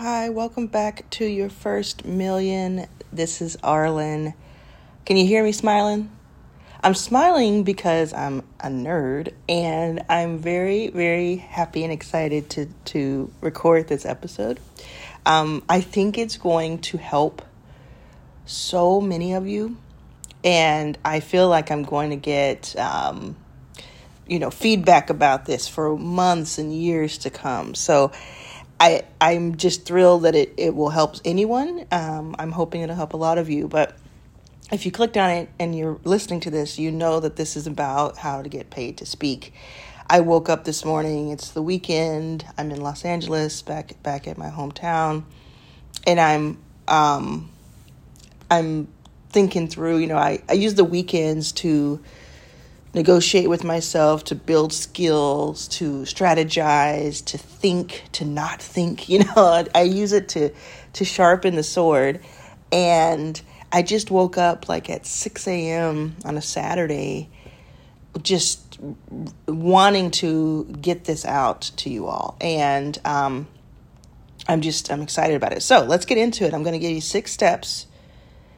Hi, welcome back to Your First Million. This is Arlen. Can you hear me smiling? I'm smiling because I'm a nerd and I'm very, very happy and excited to record this episode. I think it's going to help so many of you, and I feel like I'm going to get feedback about this for months and years to come. So I'm just thrilled that it will help anyone. I'm hoping it'll help a lot of you. But if you clicked on it and you're listening to this, you know that this is about how to get paid to speak. I woke up this morning. It's the weekend. I'm in Los Angeles, back at my hometown, and I'm thinking through. I use the weekends to negotiate with myself, to build skills, to strategize, to think, to not think. I use it to sharpen the sword. And I just woke up like at 6 a.m. on a Saturday, just wanting to get this out to you all. And I'm excited about it. So let's get into it. I'm going to give you 6 steps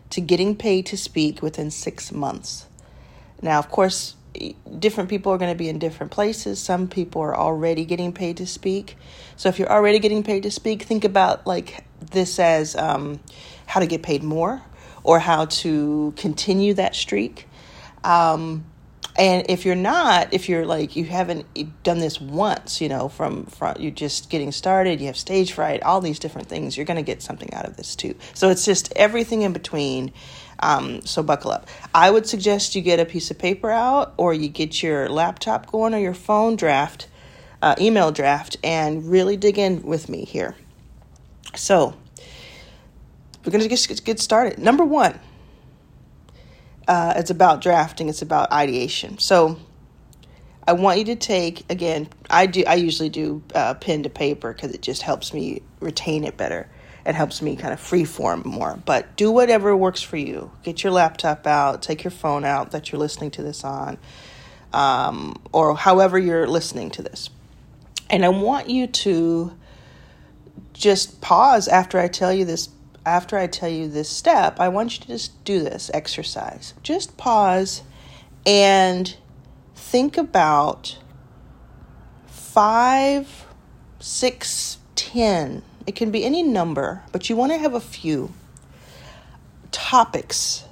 to getting paid to speak within 6 months. Now, of course, different people are going to be in different places. Some people are already getting paid to speak. So if you're already getting paid to speak, think about like this as how to get paid more or how to continue that streak. And if you're not, if you're like, you haven't done this once, from you're just getting started, you have stage fright, all these different things, you're going to get something out of this too. So it's just everything in between. So buckle up. I would suggest you get a piece of paper out, or you get your laptop going, or your phone draft, email draft, and really dig in with me here. So we're going to get started. Number one, it's about drafting. It's about ideation. So I want you to take, again, I usually do pen to paper because it just helps me retain it better. It helps me kind of freeform more, but do whatever works for you. Get your laptop out, take your phone out that you're listening to this on, or however you're listening to this. And I want you to just pause after I tell you this. After I tell you this step, I want you to just do this exercise. Just pause and think about 5, 6, 10. It can be any number, but you want to have a few topics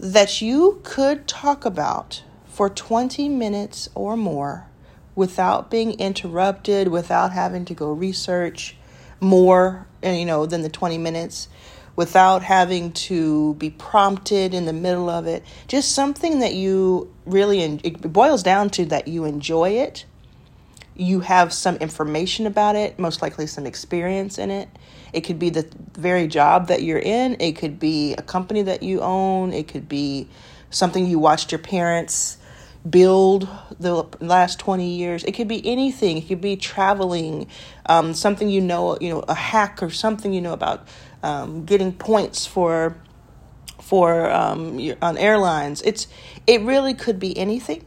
that you could talk about for 20 minutes or more without being interrupted, without having to go research more, than the 20 minutes, without having to be prompted in the middle of it. Just something that you really, it boils down to that you enjoy it. You have some information about it, most likely some experience in it. It could be the very job that you're in. It could be a company that you own. It could be something you watched your parents build the last 20 years. It could be anything. It could be traveling, something a hack or something about getting points for on airlines. It really could be anything.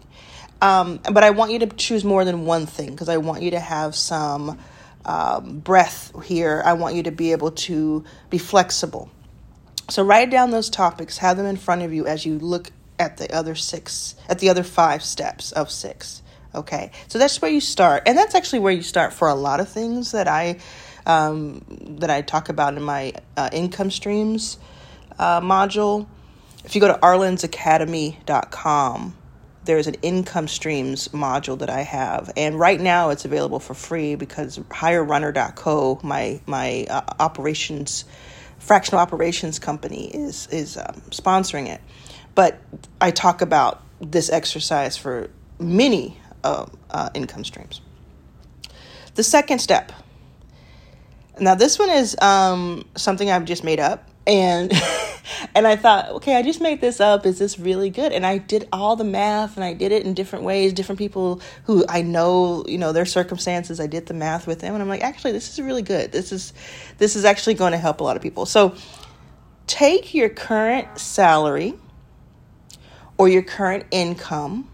But I want you to choose more than one thing because I want you to have some breath here. I want you to be able to be flexible. So write down those topics, have them in front of you as you look at the other 5 steps of 6. Okay, so that's where you start. And that's actually where you start for a lot of things that I talk about in my income streams module. If you go to arlensacademy.com, there's an income streams module that I have. And right now it's available for free because HireRunner.co, my fractional operations company is sponsoring it. But I talk about this exercise for many income streams. The second step. Now this one is something I've just made up. And I thought, okay, I just made this up. Is this really good? And I did all the math, and I did it in different ways, different people who I know, their circumstances. I did the math with them, and I'm like, actually, this is really good. This is actually going to help a lot of people. So take your current salary or your current income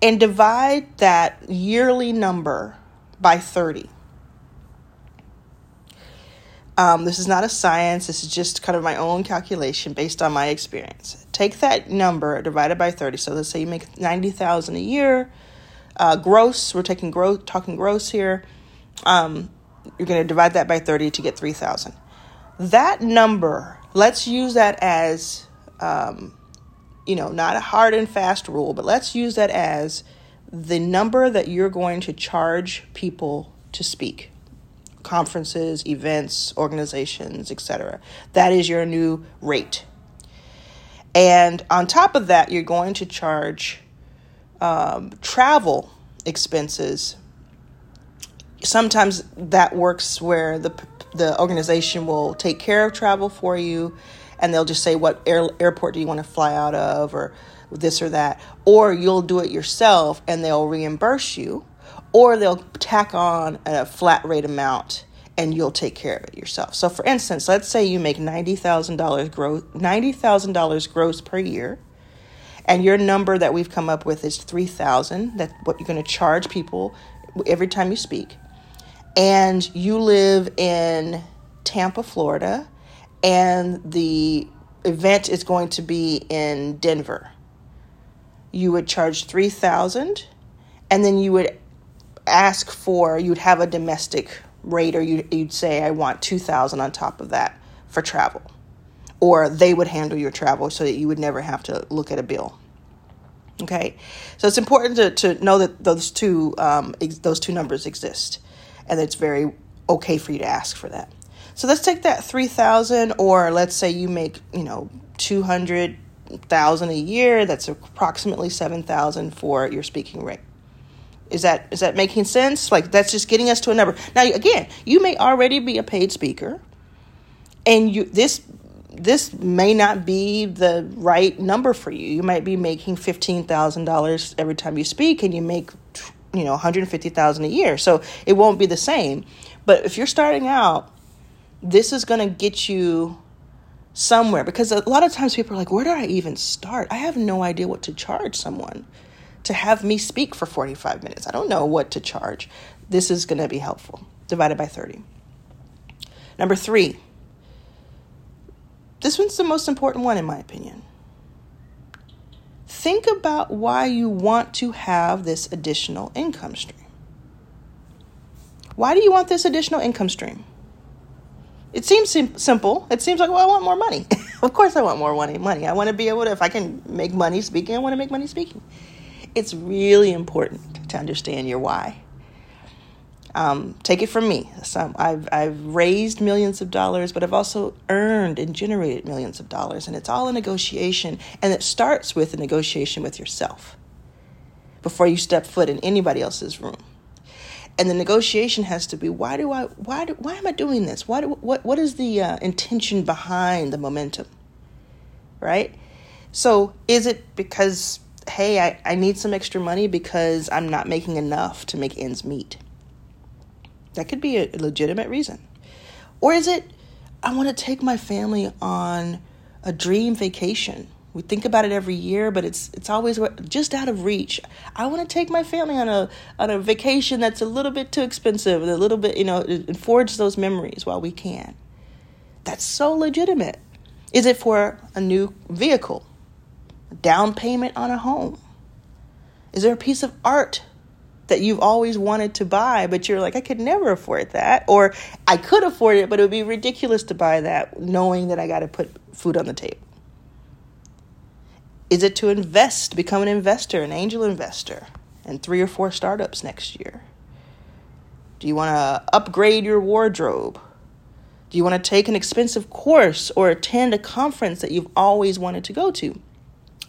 and divide that yearly number by 30. This is not a science. This is just kind of my own calculation based on my experience. Take that number divided by 30. So let's say you make $90,000 a year, gross. We're taking talking gross here. You're going to divide that by 30 to get $3,000. That number, let's use that as, not a hard and fast rule, but let's use that as the number that you're going to charge people to speak. Conferences, events, organizations, etc. That is your new rate. And on top of that, you're going to charge travel expenses. Sometimes that works where the organization will take care of travel for you, and they'll just say, what airport do you want to fly out of, or this or that. Or you'll do it yourself, and they'll reimburse you. Or they'll tack on a flat rate amount and you'll take care of it yourself. So for instance, let's say you make $90,000 gross per year, and your number that we've come up with is $3,000. That's what you're going to charge people every time you speak. And you live in Tampa, Florida, and the event is going to be in Denver. You would charge $3,000, and then you would you'd have a domestic rate, or you'd say, I want $2,000 on top of that for travel, or they would handle your travel so that you would never have to look at a bill. Okay. So it's important to know that those two numbers exist, and it's very okay for you to ask for that. So let's take that $3,000, or let's say you make, $200,000 a year. That's approximately $7,000 for your speaking rate. Is that making sense? Like, that's just getting us to a number. Now, again, you may already be a paid speaker, and this may not be the right number for you. You might be making $15,000 every time you speak, and you make, $150,000 a year. So it won't be the same. But if you're starting out, this is going to get you somewhere, because a lot of times people are like, where do I even start? I have no idea what to charge someone to have me speak for 45 minutes. I don't know what to charge. This is going to be helpful. Divided by 30. Number 3. This one's the most important one, in my opinion. Think about why you want to have this additional income stream. Why do you want this additional income stream? It seems simple. It seems like, well, I want more money. Of course I want more money. I want to be able to, if I can make money speaking, I want to make money speaking. It's really important to understand your why. Take it from me. I've raised millions of dollars, but I've also earned and generated millions of dollars. And it's all a negotiation. And it starts with a negotiation with yourself before you step foot in anybody else's room. And the negotiation has to be, why am I doing this? What is the intention behind the momentum? Right? So is it because, hey, I need some extra money because I'm not making enough to make ends meet? That could be a legitimate reason. Or is it, I want to take my family on a dream vacation. We think about it every year, but it's always just out of reach. I want to take my family on a vacation that's a little bit too expensive, and a little bit, and forge those memories while we can. That's so legitimate. Is it for a new vehicle? Down payment on a home? Is there a piece of art that you've always wanted to buy, but you're like, I could never afford that, or I could afford it, but it would be ridiculous to buy that knowing that I got to put food on the table? Is it to invest, become an investor, an angel investor, and 3 or 4 startups next year? Do you want to upgrade your wardrobe? Do you want to take an expensive course or attend a conference that you've always wanted to go to?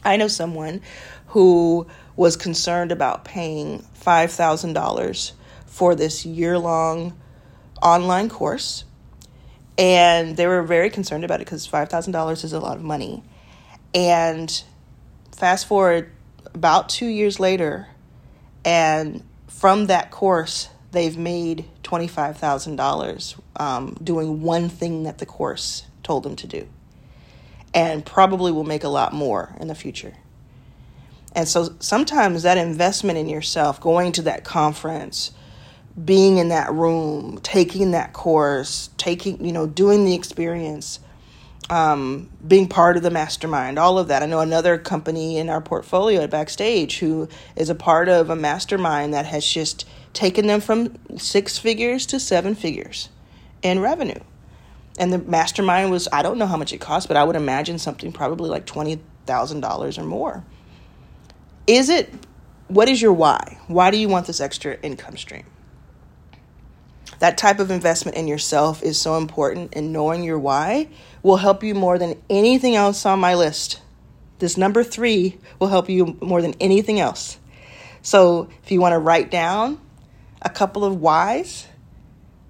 I know someone who was concerned about paying $5,000 for this year-long online course, and they were very concerned about it because $5,000 is a lot of money. And fast forward about 2 years later, and from that course, they've made $25,000 doing one thing that the course told them to do, and probably will make a lot more in the future. And so sometimes that investment in yourself, going to that conference, being in that room, taking that course, taking, doing the experience, being part of the mastermind, all of that. I know another company in our portfolio at Backstage who is a part of a mastermind that has just taken them from 6 figures to 7 figures in revenue. And the mastermind was, I don't know how much it cost, but I would imagine something probably like $20,000 or more. What is your why? Why do you want this extra income stream? That type of investment in yourself is so important, and knowing your why will help you more than anything else on my list. This number 3 will help you more than anything else. So if you want to write down a couple of whys,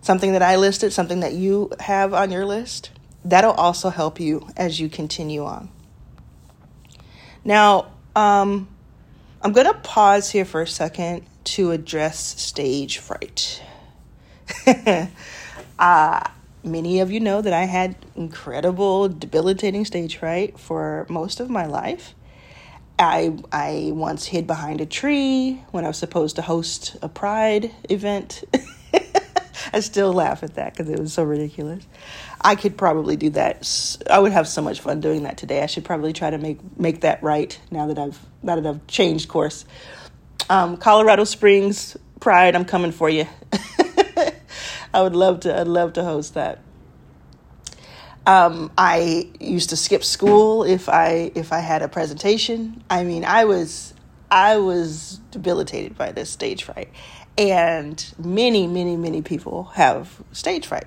something that I listed, something that you have on your list, that'll also help you as you continue on. Now, I'm going to pause here for a second to address stage fright. Many of you know that I had incredible, debilitating stage fright for most of my life. I once hid behind a tree when I was supposed to host a pride event. I still laugh at that because it was so ridiculous. I could probably do that. I would have so much fun doing that today. I should probably try to make that right now that I've changed course. Colorado Springs Pride, I'm coming for you. I'd love to host that. I used to skip school if I had a presentation. I mean, I was debilitated by this stage fright, and many, many, many people have stage fright.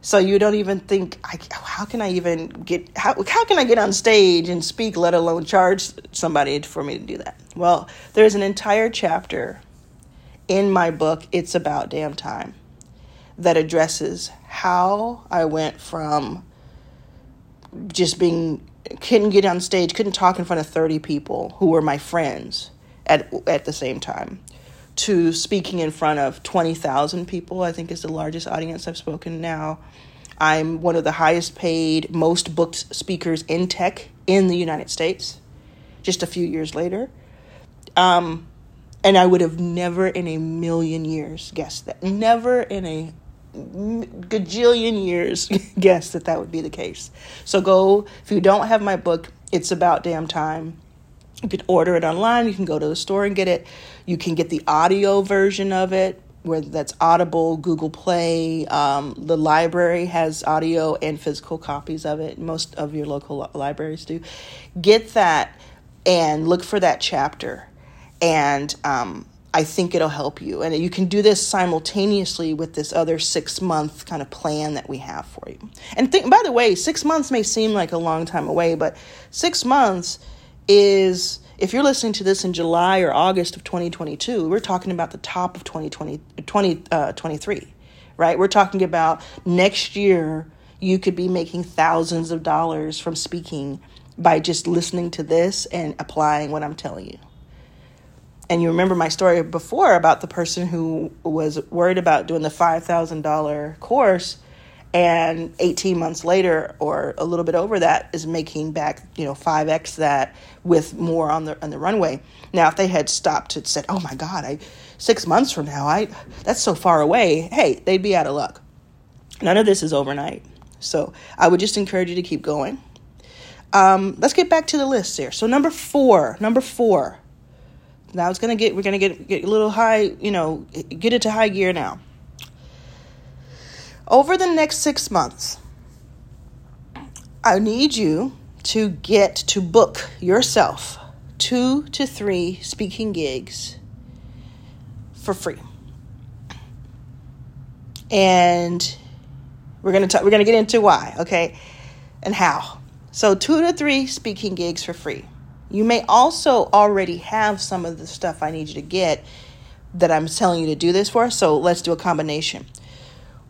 So you don't even think, how can I get on stage and speak, let alone charge somebody for me to do that? Well, there's an entire chapter in my book, It's About Damn Time, that addresses how I went from just couldn't get on stage, couldn't talk in front of 30 people who were my friends at the same time, to speaking in front of 20,000 people, I think is the largest audience I've spoken now. I'm one of the highest paid, most booked speakers in tech in the United States, just a few years later. And I would have never in a million years guessed that. Never in a gajillion years guessed that would be the case. So if you don't have my book, It's About Damn Time. You could order it online. You can go to the store and get it. You can get the audio version of it, whether that's Audible, Google Play. The library has audio and physical copies of it. Most of your local libraries do. Get that and look for that chapter. And I think it'll help you. And you can do this simultaneously with this other 6-month kind of plan that we have for you. And by the way, 6 months may seem like a long time away, but 6 months is, if you're listening to this in July or August of 2022, we're talking about the top of 2023, right? We're talking about next year, you could be making thousands of dollars from speaking by just listening to this and applying what I'm telling you. And you remember my story before about the person who was worried about doing the $5,000 course, and 18 months later, or a little bit over that, is making back, 5x that with more on the runway. Now, if they had stopped and said, "Oh my God, 6 months from now, that's so far away," hey, they'd be out of luck. None of this is overnight, so I would just encourage you to keep going. Let's get back to the list here. So number four. Now we're gonna get a little high, get into high gear now. Over the next 6 months, I need you to get to book yourself 2 to 3 speaking gigs for free. And we're gonna get into why, okay, and how. So 2 to 3 speaking gigs for free. You may also already have some of the stuff I need you to get that I'm telling you to do this for. So let's do a combination.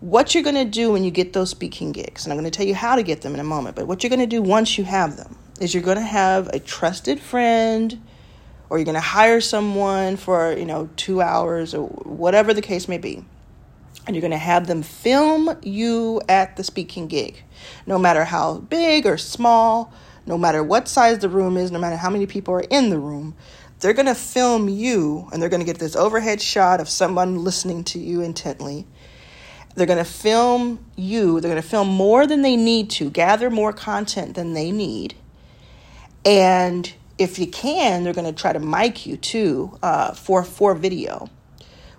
What you're going to do when you get those speaking gigs, and I'm going to tell you how to get them in a moment, but what you're going to do once you have them is you're going to have a trusted friend, or you're going to hire someone for, 2 hours or whatever the case may be. And you're going to have them film you at the speaking gig, no matter how big or small, no matter what size the room is, no matter how many people are in the room. They're going to film you, and they're going to get this overhead shot of someone listening to you intently. They're going to film you. They're going to film more than they need to, gather more content than they need. And if you can, they're going to try to mic you too for video.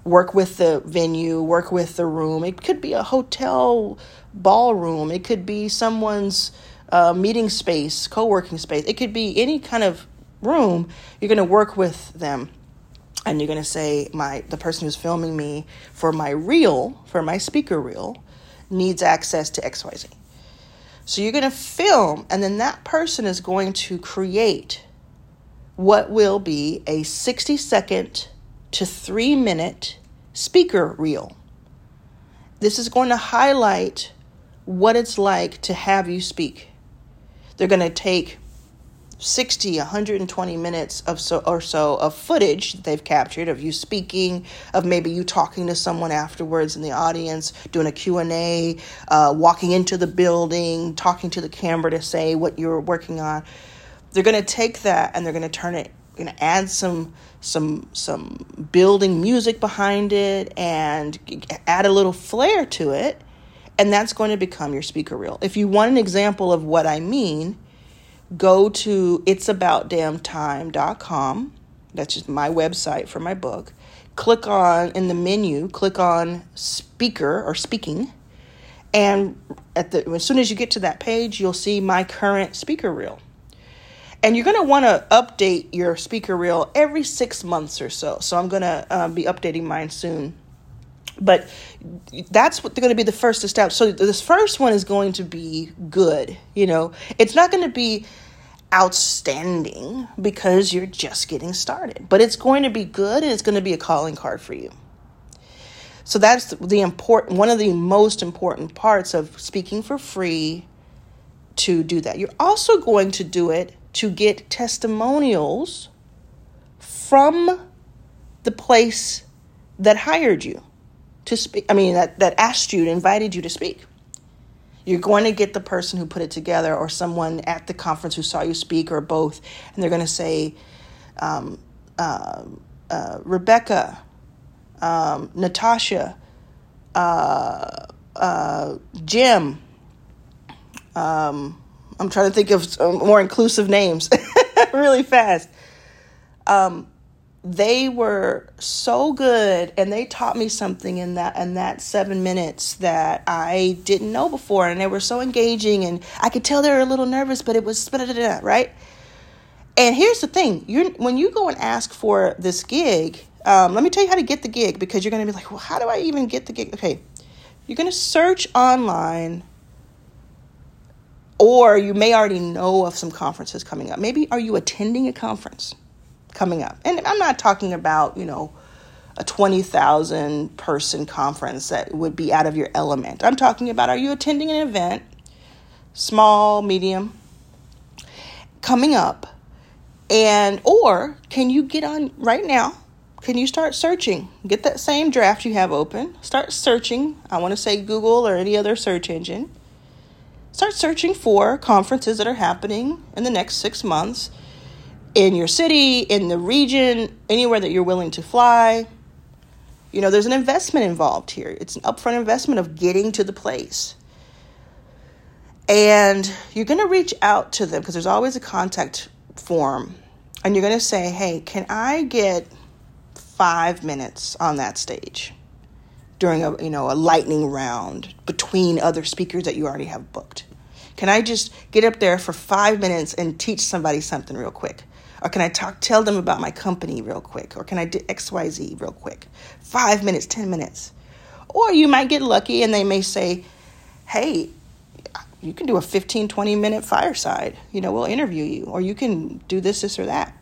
Work with the venue, work with the room. It could be a hotel ballroom. It could be someone's meeting space, co-working space. It could be any kind of room. You're going to work with them, and you're going to say, the person who's filming me for my reel, for my speaker reel, needs access to XYZ. So you're going to film, and then that person is going to create what will be a 60-second to 3-minute speaker reel. This is going to highlight what it's like to have you speak. They're going to take 60, 120 minutes or so of footage that they've captured of you speaking, of maybe you talking to someone afterwards in the audience, doing a Q&A, walking into the building, talking to the camera to say what you're working on. They're going to take that and they're going to turn it, going to add some building music behind it and add a little flair to it, and that's going to become your speaker reel. If you want an example of what I mean, go to itsaboutdamntime.com. That's just my website for my book. Click on, in the menu, click on speaker or speaking. And as soon as you get to that page, you'll see my current speaker reel. And you're going to want to update your speaker reel every 6 months or so. So I'm going to be updating mine soon. But that's what they're going to be the first step. So this first one is going to be good. You know, it's not going to be outstanding because you're just getting started, but it's going to be good, and it's going to be a calling card for you. So that's one of the most important parts of speaking for free, to do that. You're also going to do it to get testimonials from the place that hired you to speak. I mean, that asked you, invited you to speak. You're going to get the person who put it together, or someone at the conference who saw you speak, or both. And they're going to say, Rebecca, Natasha, Jim. I'm trying to think of more inclusive names really fast. They were so good, and they taught me something in that 7 minutes that I didn't know before, and they were so engaging, and I could tell they were a little nervous, but it was right. And here's the thing: when you go and ask for this gig, let me tell you how to get the gig, because you're going to be like, well, how do I even get the gig? Okay, you're going to search online. Or you may already know of some conferences coming up. Maybe are you attending a conference coming up? And I'm not talking about, a 20,000 person conference that would be out of your element. I'm talking about, are you attending an event, small, medium, coming up? And or can you get on right now? Can you start searching? Get that same draft you have open. Start searching. I want to say Google or any other search engine. Start searching for conferences that are happening in the next 6 months in your city, in the region, anywhere that you're willing to fly. There's an investment involved here. It's an upfront investment of getting to the place. And you're going to reach out to them, because there's always a contact form. And you're going to say, hey, can I get 5 minutes on that stage during a lightning round between other speakers that you already have booked? Can I just get up there for 5 minutes and teach somebody something real quick? Or can I tell them about my company real quick? Or can I do XYZ real quick? 5 minutes, 10 minutes. Or you might get lucky and they may say, hey, you can do a 15, 20-minute fireside. We'll interview you. Or you can do this or that.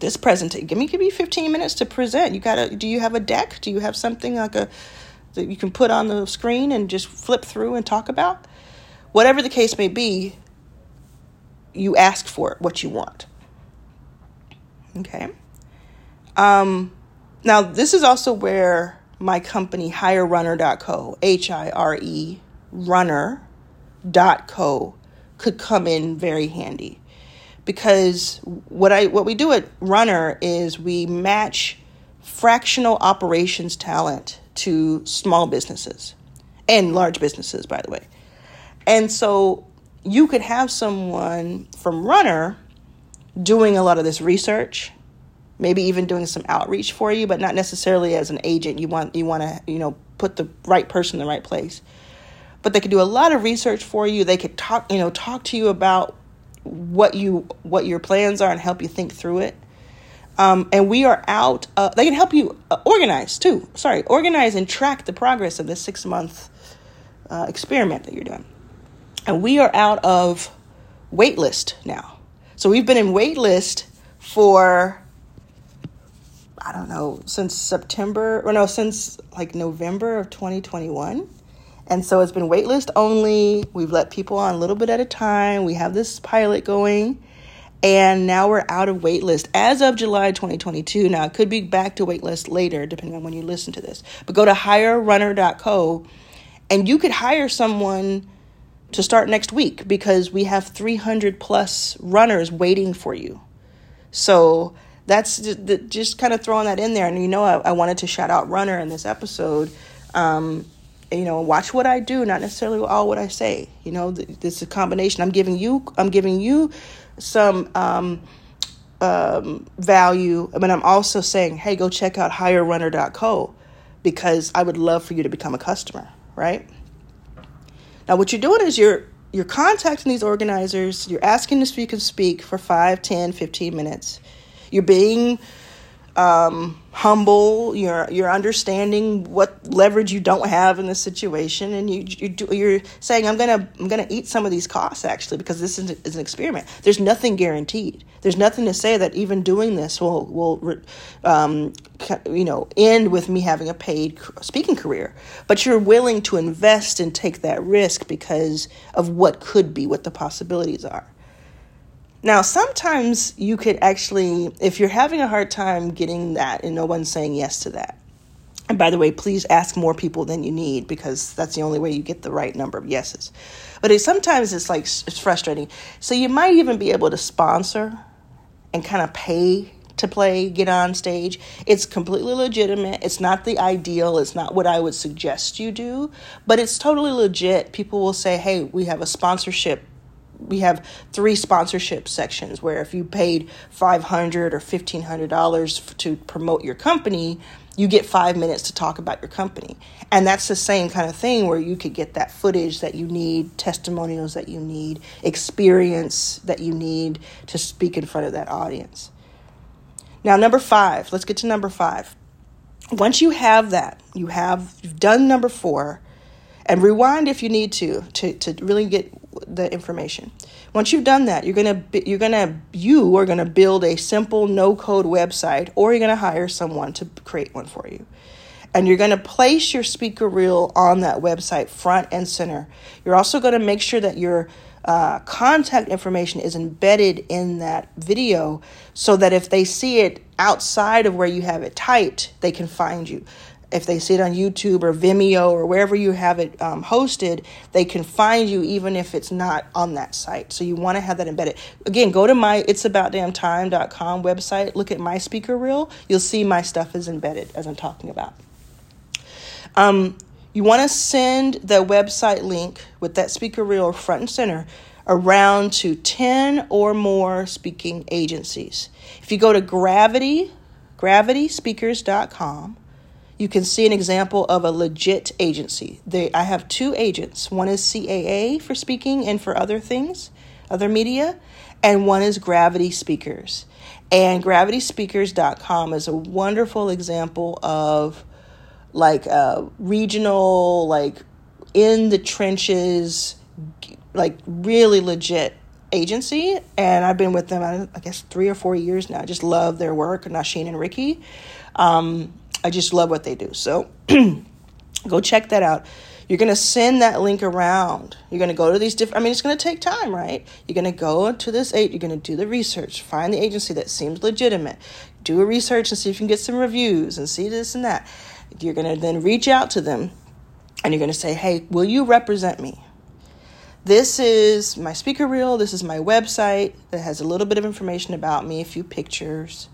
This presentation, give me 15 minutes to present. Do you have a deck? Do you have something like that you can put on the screen and just flip through and talk about? Whatever the case may be, you ask for it, what you want. Okay. Now this is also where my company, HireRunner.co, HIRE Runner.co, could come in very handy. because what we do at Runner is we match fractional operations talent to small businesses and large businesses, by the way. And so you could have someone from Runner doing a lot of this research, maybe even doing some outreach for you, but not necessarily as an agent. You want to put the right person in the right place. But they could do a lot of research for you. They could talk to you about what your plans are and help you think through it. And we are out. They can help you organize too. Organize and track the progress of this 6-month experiment that you're doing. And we are out of waitlist now. So we've been in waitlist for, since November of 2021. And so it's been waitlist only. We've let people on a little bit at a time. We have this pilot going. And now we're out of waitlist as of July 2022. Now, it could be back to waitlist later, depending on when you listen to this. But go to HireRunner.co, and you could hire someone to start next week because we have 300 plus runners waiting for you. So that's just kind of throwing that in there. And, I wanted to shout out Runner in this episode. Watch what I do, not necessarily all what I say. This is a combination. I'm giving you some value, but I'm also saying, hey, go check out HireRunner.co because I would love for you to become a customer, right? Now, what you're doing is you're contacting these organizers. You're asking to speak for 5, 10, 15 minutes. You're being humble. You're understanding what leverage you don't have in this situation, and you're saying, I'm gonna eat some of these costs actually because this is an experiment. There's nothing guaranteed. There's nothing to say that even doing this will end with me having a paid speaking career. But you're willing to invest and take that risk because of what could be, what the possibilities are. Now, sometimes you could actually, if you're having a hard time getting that and no one's saying yes to that, and by the way, please ask more people than you need because that's the only way you get the right number of yeses. But sometimes it's frustrating. So you might even be able to sponsor and kind of pay to play, get on stage. It's completely legitimate. It's not the ideal. It's not what I would suggest you do, but it's totally legit. People will say, hey, we have a sponsorship. We have 3 sponsorship sections where if you paid $500 or $1,500 to promote your company, you get 5 minutes to talk about your company. And that's the same kind of thing where you could get that footage that you need, testimonials that you need, experience that you need to speak in front of that audience. Now, let's get to number 5. Once you have that, you've done number 4, and rewind if you need to really get the information. Once you've done that, you are going to build a simple no-code website, or you're going to hire someone to create one for you. And you're going to place your speaker reel on that website front and center. You're also going to make sure that your contact information is embedded in that video so that if they see it outside of where you have it typed, they can find you. If they see it on YouTube or Vimeo or wherever you have it hosted, they can find you even if it's not on that site. So you want to have that embedded. Again, go to my itsaboutdamntime.com website. Look at my speaker reel. You'll see my stuff is embedded as I'm talking about. You want to send the website link with that speaker reel front and center around to 10 or more speaking agencies. If you go to gravityspeakers.com, you can see an example of a legit agency. I have 2 agents. One is CAA for speaking and for other things, other media, and one is Gravity Speakers. And gravityspeakers.com is a wonderful example of like a regional, like in the trenches, like really legit agency. And I've been with them, I guess, 3 or 4 years now. I just love their work, Nasheen and Ricky. I just love what they do. So go check that out. You're going to send that link around. You're going to go to these different, it's going to take time, right? You're going to go to this you're going to do the research, find the agency that seems legitimate, do a research and see if you can get some reviews and see this and that. You're going to then reach out to them and you're going to say, hey, will you represent me? This is my speaker reel. This is my website that has a little bit of information about me, a few pictures,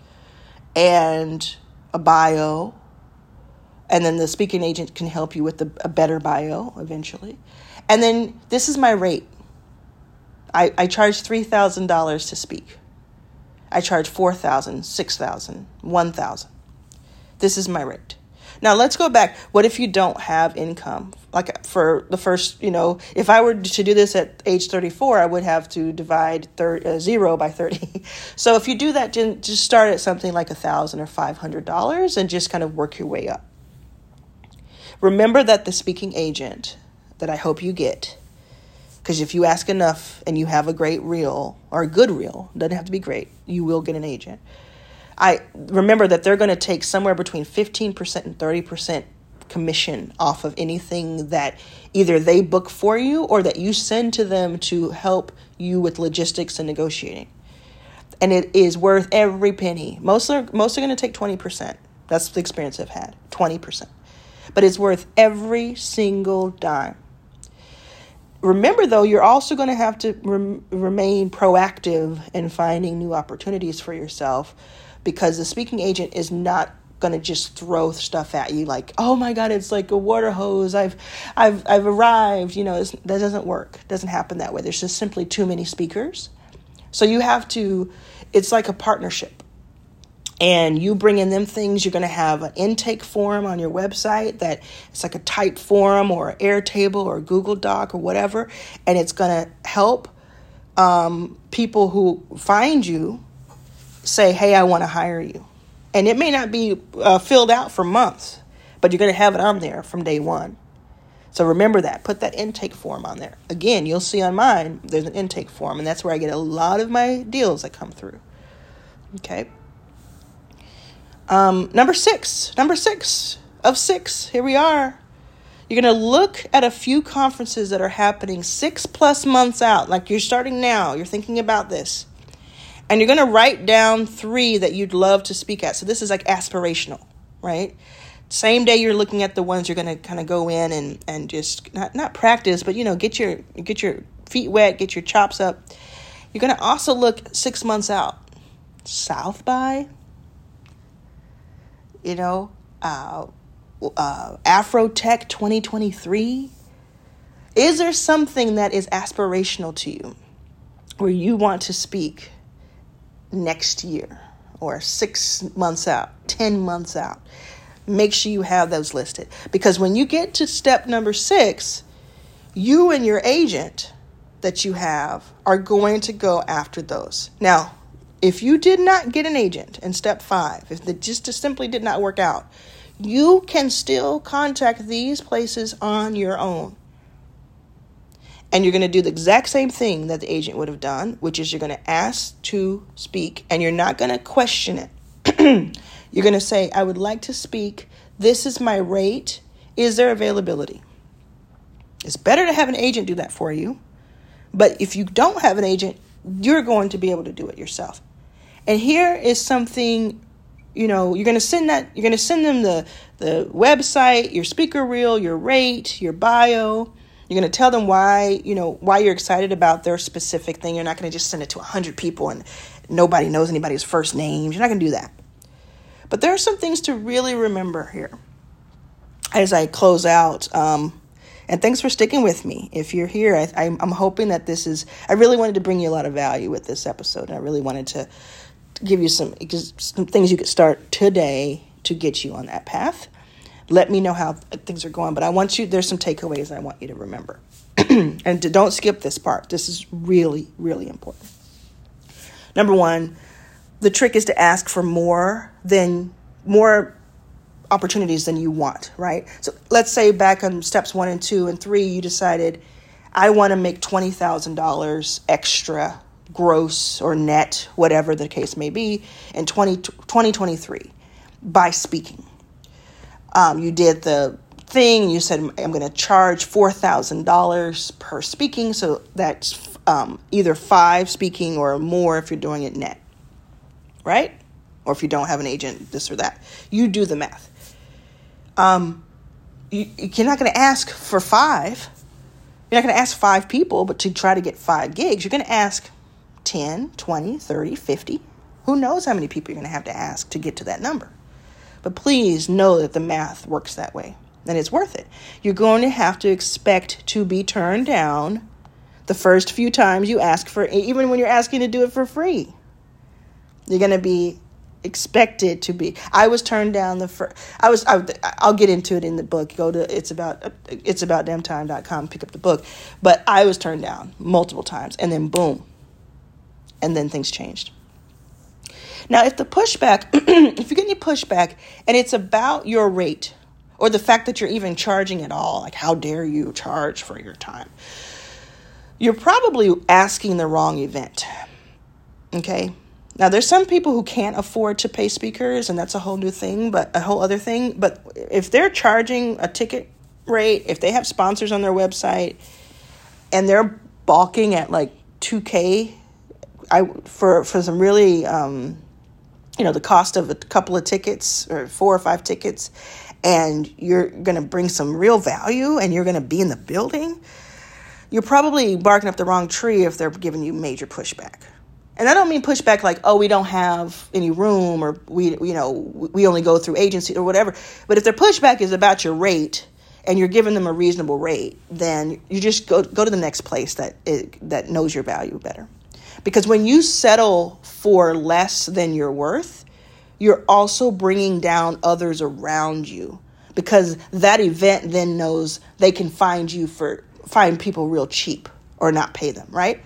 and a bio. And then the speaking agent can help you with a better bio eventually. And then this is my rate. I charge $3,000 to speak. I charge $4,000, $6,000, $1,000. This is my rate. Now let's go back. What if you don't have income? Like for the first, if I were to do this at age 34, I would have to divide 0 by 30. So if you do that, just start at something like $1,000 or $500 and just kind of work your way up. Remember that the speaking agent that I hope you get, because if you ask enough and you have a great reel or a good reel, doesn't have to be great, you will get an agent. I remember that they're going to take somewhere between 15% and 30% commission off of anything that either they book for you or that you send to them to help you with logistics and negotiating. And it is worth every penny. Most are going to take 20%. That's the experience I've had, 20%. But it's worth every single dime. Remember, though, you're also going to have to remain proactive in finding new opportunities for yourself, because the speaking agent is not going to just throw stuff at you like, oh, my God, it's like a water hose. I've arrived. That doesn't work. It doesn't happen that way. There's just simply too many speakers. So you have to, it's like a partnership. And you bring in them things. You're going to have an intake form on your website that it's like a type form or Airtable or Google Doc or whatever. And it's going to help people who find you say, hey, I want to hire you. And it may not be filled out for months, but you're going to have it on there from day one. So remember that. Put that intake form on there. Again, you'll see on mine, there's an intake form. And that's where I get a lot of my deals that come through. Okay. Number six of six. Here we are. You're going to look at a few conferences that are happening 6+ months out. Like you're starting now. You're thinking about this. And you're going to write down 3 that you'd love to speak at. So this is like aspirational, right? Same day you're looking at the ones you're going to kind of go in and just not practice, but, get your feet wet, get your chops up. You're going to also look 6 months out. South by Afrotech 2023. Is there something that is aspirational to you where you want to speak next year or 6 months out, 10 months out? Make sure you have those listed, because when you get to step number 6, you and your agent that you have are going to go after those. Now, if you did not get an agent in step 5, if it just simply did not work out, you can still contact these places on your own. And you're going to do the exact same thing that the agent would have done, which is you're going to ask to speak, and you're not going to question it. You're going to say, I would like to speak. This is my rate. Is there availability? It's better to have an agent do that for you. But if you don't have an agent, you're going to be able to do it yourself. And here is something, you're going to send them the website, your speaker reel, your rate, your bio. You're going to tell them why you're excited about their specific thing. You're not going to just send it to 100 people and nobody knows anybody's first names. You're not going to do that. But there are some things to really remember here as I close out. And thanks for sticking with me. If you're here, I'm hoping that I really wanted to bring you a lot of value with this episode. And I really wanted to give you some things you could start today to get you on that path. Let me know how things are going. But there's some takeaways I want you to remember. And don't skip this part. This is really, really important. Number one, the trick is to ask for more opportunities than you want, right? So let's say back on steps 1, 2, and 3, you decided, I want to make $20,000 extra gross or net, whatever the case may be, in 2023 by speaking. You did the thing. You said, I'm going to charge $4,000 per speaking. So that's either 5 speaking or more if you're doing it net, right? Or if you don't have an agent, this or that. You do the math. You're not going to ask for 5 You're not going to ask five people, but to try to get five gigs, you're going to ask 10, 20, 30, 50. Who knows how many people you're going to ask to get to that number. But please know that the math works that way, and it's worth it. You're going to have to expect to be turned down the first few times you ask for, even when you're asking to do it for free. You're going to be expected to be. I was turned down the first. I'll get into it in the book. Go to itsaboutdamntime.com, pick up the book. But I was turned down multiple times, and then boom, and then things changed. Now, if the pushback, if you get any pushback, and it's about your rate or the fact that you're even charging at all, like how dare you charge for your time, you're probably asking the wrong event. Okay. Now, there's some people who can't afford to pay speakers, and that's a whole new thing, but a whole other thing. But if they're charging a ticket rate, if they have sponsors on their website, and they're balking at like $2,000 for some really, the cost of a couple of tickets or 4 or 5 tickets, and you're going to bring some real value and you're going to be in the building, you're probably barking up the wrong tree if they're giving you major pushback. And I don't mean pushback like, oh, we don't have any room, or we only go through agency or whatever. But if their pushback is about your rate and you're giving them a reasonable rate, then you just go to the next place that knows your value better. Because when you settle for less than your worth, you're also bringing down others around you, because that event then knows they can find people real cheap or not pay them, right?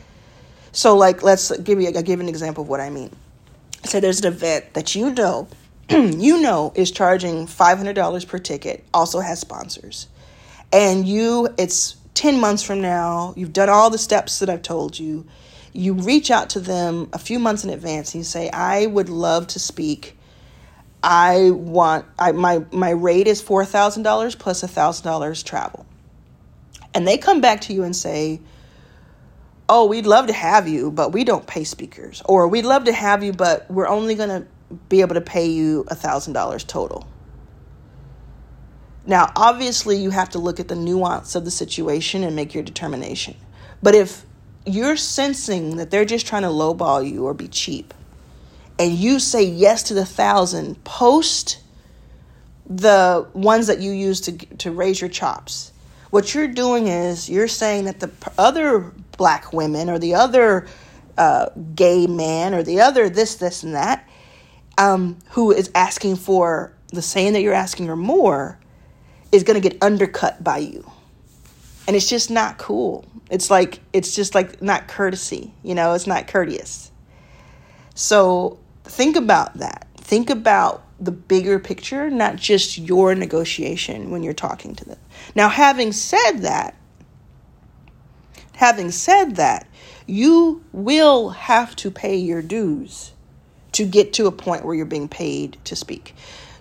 So, like, I'll give an example of what I mean. Say there's an event that you know is charging $500 per ticket, also has sponsors. And it's 10 months from now, you've done all the steps that I've told you. You reach out to them a few months in advance and you say, I would love to speak. My rate is $4,000 plus $1,000 travel. And they come back to you and say, oh, we'd love to have you, but we don't pay speakers. Or we'd love to have you, but we're only going to be able to pay you $1,000 total. Now, obviously, you have to look at the nuance of the situation and make your determination. But if you're sensing that they're just trying to lowball you or be cheap, and you say yes to the $1,000 post the ones that you use to raise your chops, what you're doing is you're saying that the other Black women or the other gay man or the other this and that who is asking for the same that you're asking or more is going to get undercut by you. And it's just not cool. It's just like not courtesy, it's not courteous. So think about that. Think about the bigger picture, not just your negotiation when you're talking to them. Now, having said that, you will have to pay your dues to get to a point where you're being paid to speak.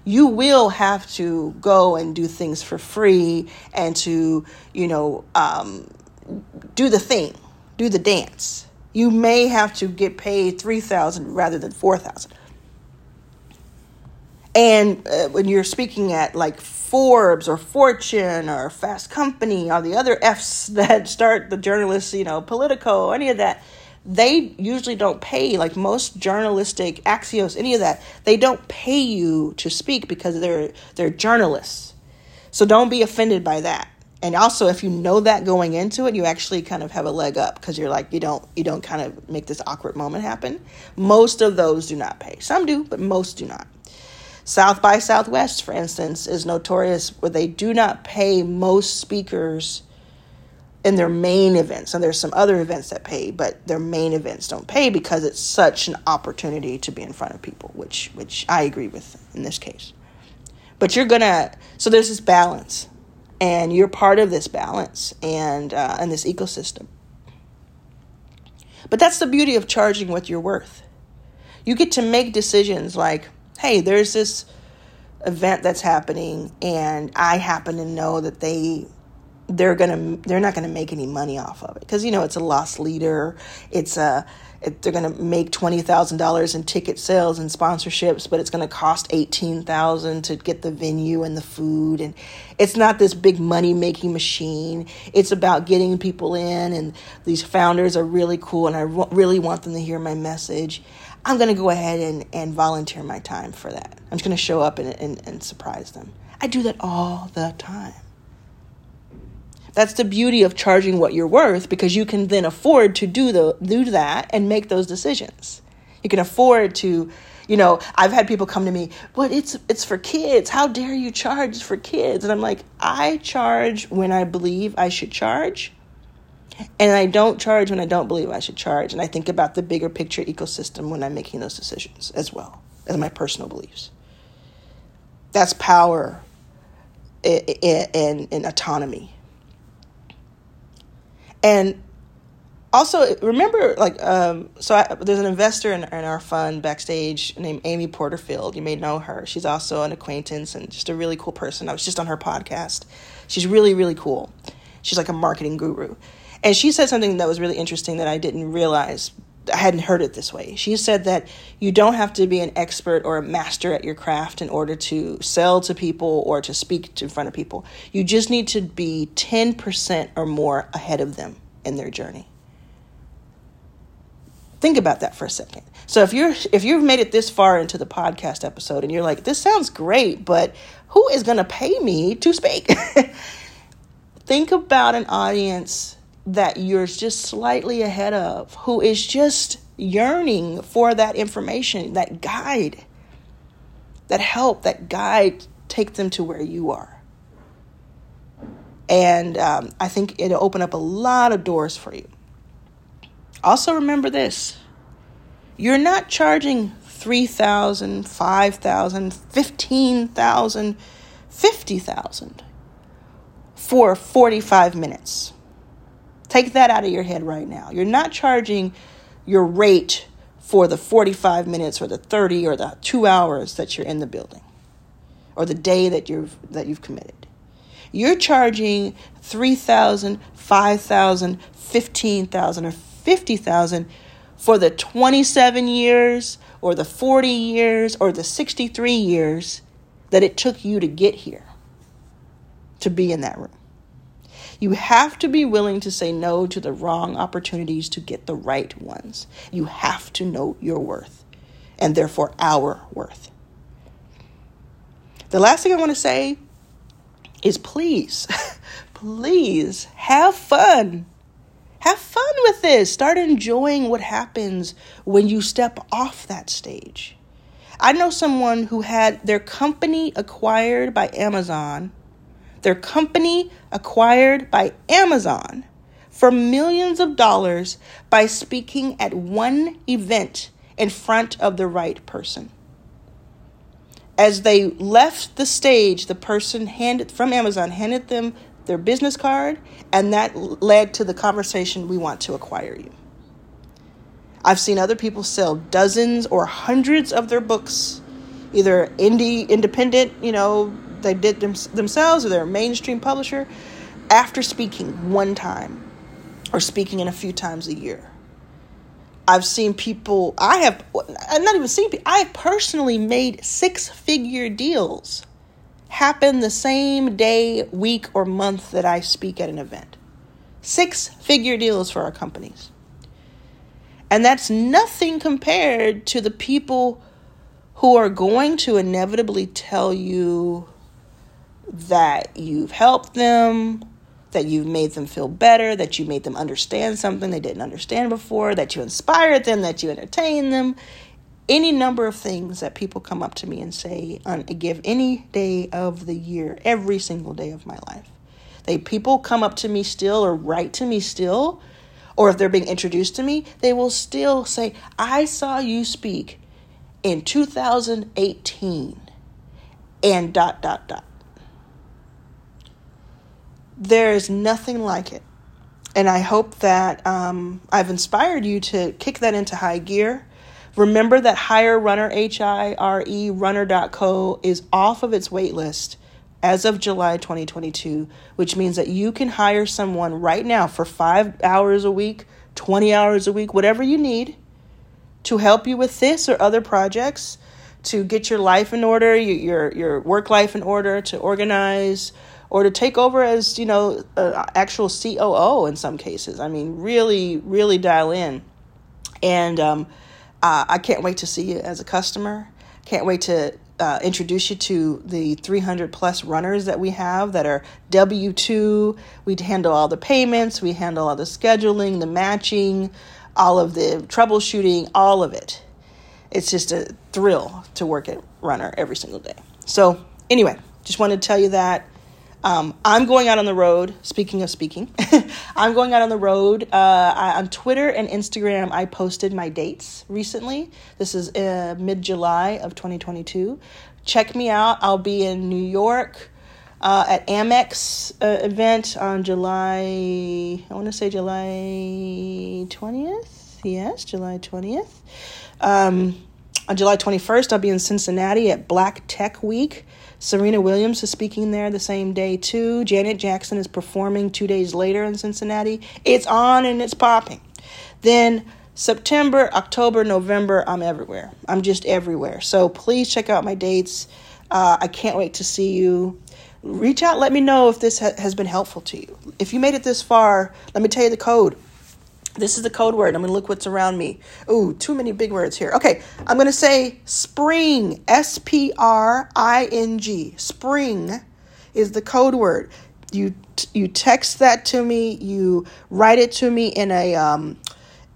You will have to go and do things for free and to, do the thing, do the dance. You may have to get paid $3,000 rather than $4,000. And when you're speaking at like Forbes or Fortune or Fast Company or the other F's that start the journalists, Politico, any of that, they usually don't pay, like most journalistic, Axios, any of that. They don't pay you to speak because they're journalists. So don't be offended by that. And also, if you know that going into it, you actually kind of have a leg up because you're like, you don't kind of make this awkward moment happen. Most of those do not pay. Some do, but most do not. South by Southwest, for instance, is notorious where they do not pay most speakers in their main events. And there's some other events that pay, but their main events don't pay because it's such an opportunity to be in front of people, which I agree with in this case. But so there's this balance, and you're part of this balance and this ecosystem. But that's the beauty of charging what you're worth. You get to make decisions like, hey, there's this event that's happening, and I happen to know that they they're not going to make any money off of it. Because, you know, it's a loss leader. They're going to make $20,000 in ticket sales and sponsorships, but it's going to cost $18,000 to get the venue and the food. And it's not this big money-making machine. It's about getting people in, and these founders are really cool, and I really want them to hear my message. I'm going to go ahead and volunteer my time for that. I'm just going to show up and surprise them. I do that all the time. That's the beauty of charging what you're worth, because you can then afford to do that and make those decisions. You can afford to, you know, I've had people come to me, but it's for kids. How dare you charge for kids? And I'm like, I charge when I believe I should charge, and I don't charge when I don't believe I should charge. And I think about the bigger picture ecosystem when I'm making those decisions, as well as my personal beliefs. That's power and autonomy. And also remember, like, there's an investor in our fund, Backstage, named Amy Porterfield. You may know her. She's also an acquaintance and just a really cool person. I was just on her podcast. She's really, really cool. She's like a marketing guru. And she said something that was really interesting that I didn't realize. I hadn't heard it this way. She said that you don't have to be an expert or a master at your craft in order to sell to people or to speak in front of people. You just need to be 10% or more ahead of them in their journey. Think about that for a second. So if you've made it this far into the podcast episode and you're like, this sounds great, but who is going to pay me to speak? Think about an audience that you're just slightly ahead of, who is just yearning for that information, that guide, that help, that guide, take them to where you are. And I think it'll open up a lot of doors for you. Also remember this, you're not charging $3,000, $5,000, $15,000, $50,000 for 45 minutes. Take that out of your head right now. You're not charging your rate for the 45 minutes or the 30 or the 2 hours that you're in the building or the day that you've committed. You're charging $3,000, $5,000, $15,000 or $50,000 for the 27 years or the 40 years or the 63 years that it took you to get here, to be in that room. You have to be willing to say no to the wrong opportunities to get the right ones. You have to know your worth, and therefore our worth. The last thing I want to say is please, please have fun. Have fun with this. Start enjoying what happens when you step off that stage. I know someone who had their company acquired by Amazon. Their company acquired by Amazon for millions of dollars by speaking at one event in front of the right person. As they left the stage, the person from Amazon handed them their business card, and that led to the conversation, "We want to acquire you." I've seen other people sell dozens or hundreds of their books, either independent, you know, they did themselves, or they're a mainstream publisher, after speaking one time or speaking in a few times a year. I personally made 6-figure deals happen the same day, week, or month that I speak at an event. 6-figure deals for our companies. And that's nothing compared to the people who are going to inevitably tell you that you've helped them, that you've made them feel better, that you made them understand something they didn't understand before, that you inspired them, that you entertained them. Any number of things that people come up to me and say, give any day of the year, every single day of my life. People come up to me still, or write to me still, or if they're being introduced to me, they will still say, I saw you speak in 2018 and ... There is nothing like it. And I hope that I've inspired you to kick that into high gear. Remember that HireRunner, HireRunner.co, is off of its wait list as of July 2022, which means that you can hire someone right now for 5 hours a week, 20 hours a week, whatever you need to help you with this or other projects, to get your life in order, your work life in order, to organize, or to take over as, you know, actual COO in some cases. I mean, really, really dial in. And I can't wait to see you as a customer. Can't wait to introduce you to the 300 plus runners that we have that are W-2. We handle all the payments. We handle all the scheduling, the matching, all of the troubleshooting, all of it. It's just a thrill to work at Runner every single day. So anyway, just wanted to tell you that I'm going out on the road. Speaking of speaking, I'm going out on the road. On Twitter and Instagram, I posted my dates recently. This is mid-July of 2022. Check me out. I'll be in New York at Amex event on July 20th. Yes, July 20th. On July 21st, I'll be in Cincinnati at Black Tech Week. Serena Williams is speaking there the same day, too. Janet Jackson is performing 2 days later in Cincinnati. It's on and it's popping. Then September, October, November, I'm everywhere. I'm just everywhere. So please check out my dates. I can't wait to see you. Reach out. Let me know if this has been helpful to you. If you made it this far, let me tell you the code. This is the code word. I'm going to look what's around me. Ooh, too many big words here. Okay, I'm going to say spring, S-P-R-I-N-G. Spring is the code word. You text that to me. You write it to me in a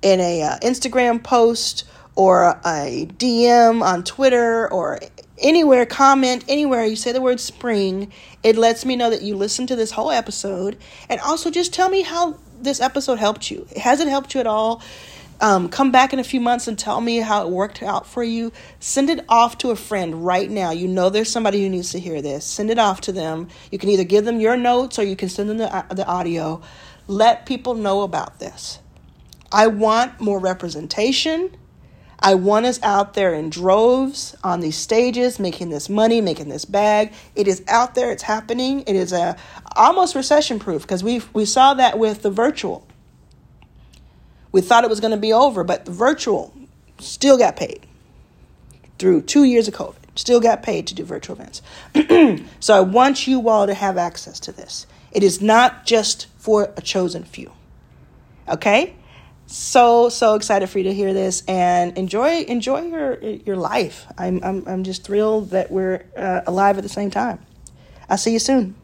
Instagram post or a DM on Twitter or anywhere, comment, anywhere you say the word spring. It lets me know that you listened to this whole episode. And also just tell me how this episode helped you. Has it helped you at all? Come back in a few months and tell me how it worked out for you. Send it off to a friend right now. You know there's somebody who needs to hear this. Send it off to them. You can either give them your notes or you can send them the audio. Let people know about this. I want more representation. I want us out there in droves on these stages, making this money, making this bag. It is out there. It's happening. It is almost recession-proof because we saw that with the virtual. We thought it was going to be over, but the virtual still got paid through 2 years of COVID. Still got paid to do virtual events. So I want you all to have access to this. It is not just for a chosen few. Okay? So excited for you to hear this and enjoy your life. I'm just thrilled that we're alive at the same time. I'll see you soon.